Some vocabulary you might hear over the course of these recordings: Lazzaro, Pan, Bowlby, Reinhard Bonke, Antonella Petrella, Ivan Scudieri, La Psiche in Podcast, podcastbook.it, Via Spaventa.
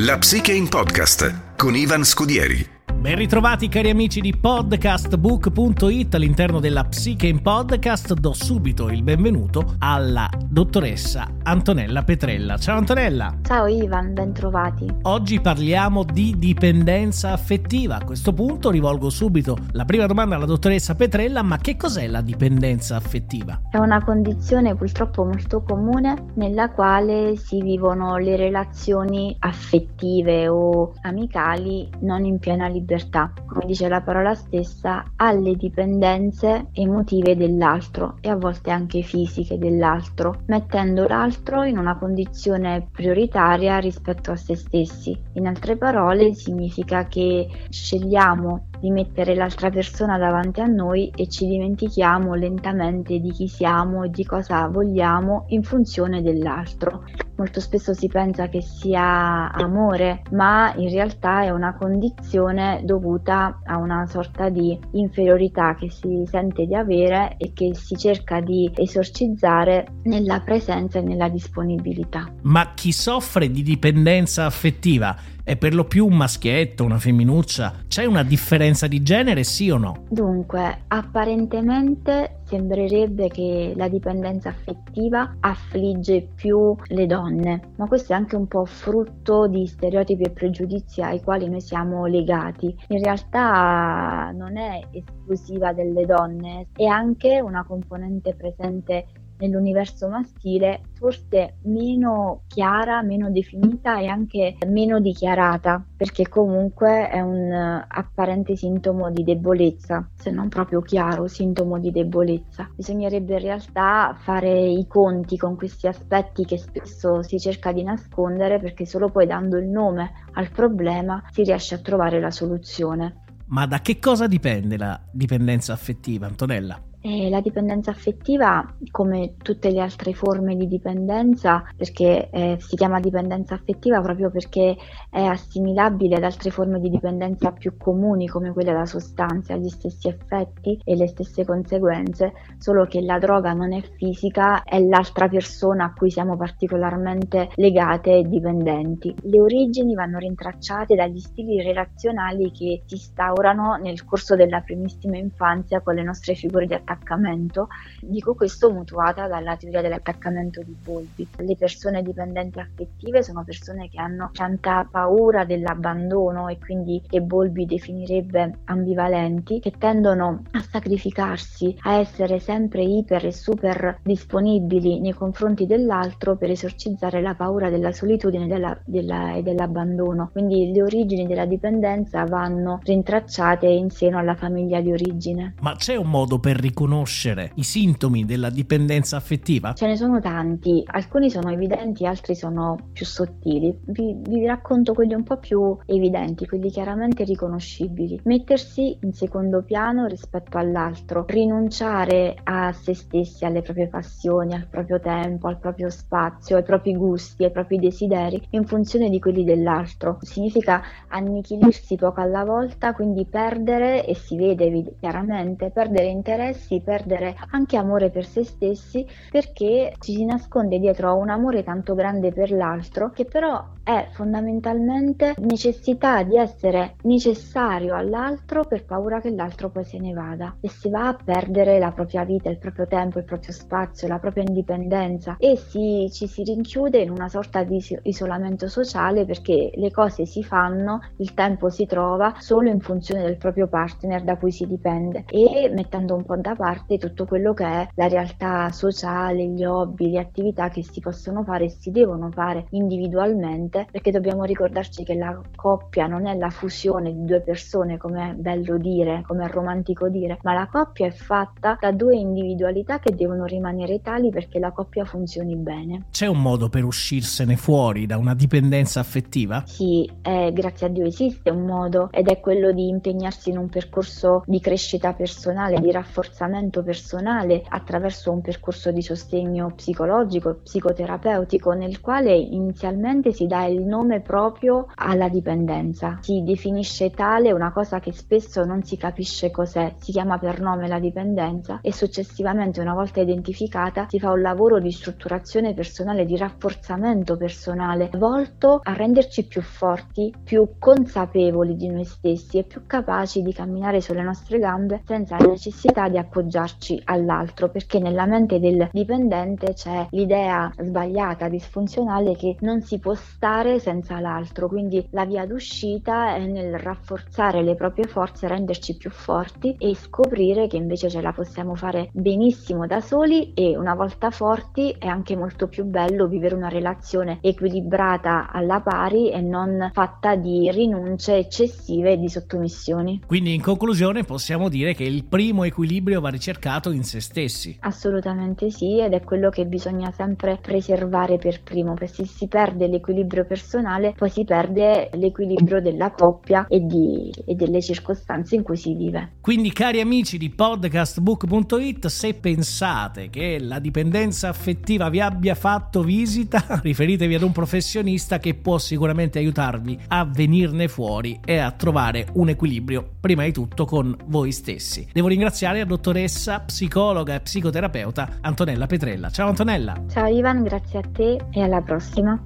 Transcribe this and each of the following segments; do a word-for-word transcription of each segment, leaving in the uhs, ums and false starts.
La Psiche in Podcast con Ivan Scudieri. Ben ritrovati cari amici di Podcastbook punto it. All'interno della Psiche in Podcast do subito il benvenuto alla dottoressa Antonella Petrella. Ciao Antonella. Ciao Ivan, ben trovati. Oggi parliamo di dipendenza affettiva. A questo punto rivolgo subito la prima domanda alla dottoressa Petrella: ma che cos'è la dipendenza affettiva? È una condizione purtroppo molto comune nella quale si vivono le relazioni affettive o amicali non in piena libertà. Come dice la parola stessa, alle dipendenze emotive dell'altro e a volte anche fisiche dell'altro, mettendo l'altro in una condizione prioritaria rispetto a se stessi. In altre parole, significa che scegliamo di mettere l'altra persona davanti a noi e ci dimentichiamo lentamente di chi siamo e di cosa vogliamo in funzione dell'altro. Molto spesso si pensa che sia amore, ma in realtà è una condizione dovuta a una sorta di inferiorità che si sente di avere e che si cerca di esorcizzare nella presenza e nella disponibilità. Ma chi soffre di dipendenza affettiva è per lo più un maschietto, una femminuccia? C'è una differenza di genere, sì o no? Dunque, apparentemente sembrerebbe che la dipendenza affettiva affligge più le donne, ma questo è anche un po' frutto di stereotipi e pregiudizi ai quali noi siamo legati. In realtà non è esclusiva delle donne, è anche una componente presente nell'universo maschile, forse meno chiara, meno definita e anche meno dichiarata, perché comunque è un apparente sintomo di debolezza, se non proprio chiaro sintomo di debolezza. Bisognerebbe in realtà fare i conti con questi aspetti che spesso si cerca di nascondere, perché solo poi dando il nome al problema si riesce a trovare la soluzione. Ma da che cosa dipende la dipendenza affettiva, Antonella? Eh, la dipendenza affettiva, come tutte le altre forme di dipendenza, perché eh, si chiama dipendenza affettiva proprio perché è assimilabile ad altre forme di dipendenza più comuni, come quelle da sostanze, agli stessi effetti e le stesse conseguenze, solo che la droga non è fisica, è l'altra persona a cui siamo particolarmente legate e dipendenti. Le origini vanno rintracciate dagli stili relazionali che si instaurano nel corso della primissima infanzia con le nostre figure di attacco. Attaccamento, dico questo mutuata dalla teoria dell'attaccamento di Bowlby. Le persone dipendenti affettive sono persone che hanno tanta paura dell'abbandono e quindi che Bowlby definirebbe ambivalenti, che tendono a sacrificarsi, a essere sempre iper e super disponibili nei confronti dell'altro per esorcizzare la paura della solitudine della, della, e dell'abbandono. Quindi le origini della dipendenza vanno rintracciate in seno alla famiglia di origine. Ma c'è un modo per riconoscere conoscere i sintomi della dipendenza affettiva? Ce ne sono tanti, alcuni sono evidenti, altri sono più sottili. Vi, vi racconto quelli un po' più evidenti, quelli chiaramente riconoscibili. Mettersi in secondo piano rispetto all'altro, rinunciare a se stessi, alle proprie passioni, al proprio tempo, al proprio spazio, ai propri gusti, ai propri desideri, in funzione di quelli dell'altro. Significa annichilirsi poco alla volta, quindi perdere, e si vede chiaramente, perdere interesse, perdere anche amore per se stessi, perché ci si nasconde dietro a un amore tanto grande per l'altro che però è fondamentalmente necessità di essere necessario all'altro per paura che l'altro poi se ne vada, e si va a perdere la propria vita, il proprio tempo, il proprio spazio, la propria indipendenza, e si, ci si rinchiude in una sorta di isolamento sociale, perché le cose si fanno, il tempo si trova solo in funzione del proprio partner da cui si dipende, e mettendo un po' da parte tutto quello che è la realtà sociale, gli hobby, le attività che si possono fare e si devono fare individualmente, perché dobbiamo ricordarci che la coppia non è la fusione di due persone, come è bello dire, come è romantico dire, ma la coppia è fatta da due individualità che devono rimanere tali perché la coppia funzioni bene. C'è un modo per uscirsene fuori da una dipendenza affettiva? Sì, eh, grazie a Dio esiste un modo, ed è quello di impegnarsi in un percorso di crescita personale, di rafforzamento personale, attraverso un percorso di sostegno psicologico, psicoterapeutico, nel quale inizialmente si dà il nome proprio alla dipendenza. Si definisce tale una cosa che spesso non si capisce cos'è, si chiama per nome la dipendenza, e successivamente, una volta identificata, si fa un lavoro di strutturazione personale, di rafforzamento personale, volto a renderci più forti, più consapevoli di noi stessi e più capaci di camminare sulle nostre gambe senza la necessità di appoggiarci all'altro, perché nella mente del dipendente c'è l'idea sbagliata, disfunzionale, che non si può stare senza l'altro, quindi la via d'uscita è nel rafforzare le proprie forze, renderci più forti e scoprire che invece ce la possiamo fare benissimo da soli, e una volta forti è anche molto più bello vivere una relazione equilibrata, alla pari, e non fatta di rinunce eccessive e di sottomissioni. Quindi in conclusione possiamo dire che il primo equilibrio va ricercato in se stessi. Assolutamente sì, ed è quello che bisogna sempre preservare per primo, perché se si perde l'equilibrio personale poi si perde l'equilibrio della coppia e, di, e delle circostanze in cui si vive. Quindi, cari amici di podcast book punto it, se pensate che la dipendenza affettiva vi abbia fatto visita, riferitevi ad un professionista che può sicuramente aiutarvi a venirne fuori e a trovare un equilibrio prima di tutto con voi stessi. Devo ringraziare la dottoressa, psicologa e psicoterapeuta Antonella Petrella. Ciao Antonella. Ciao Ivan, grazie a te e alla prossima.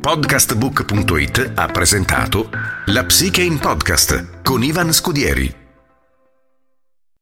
Podcastbook punto it ha presentato La Psiche in Podcast con Ivan Scudieri.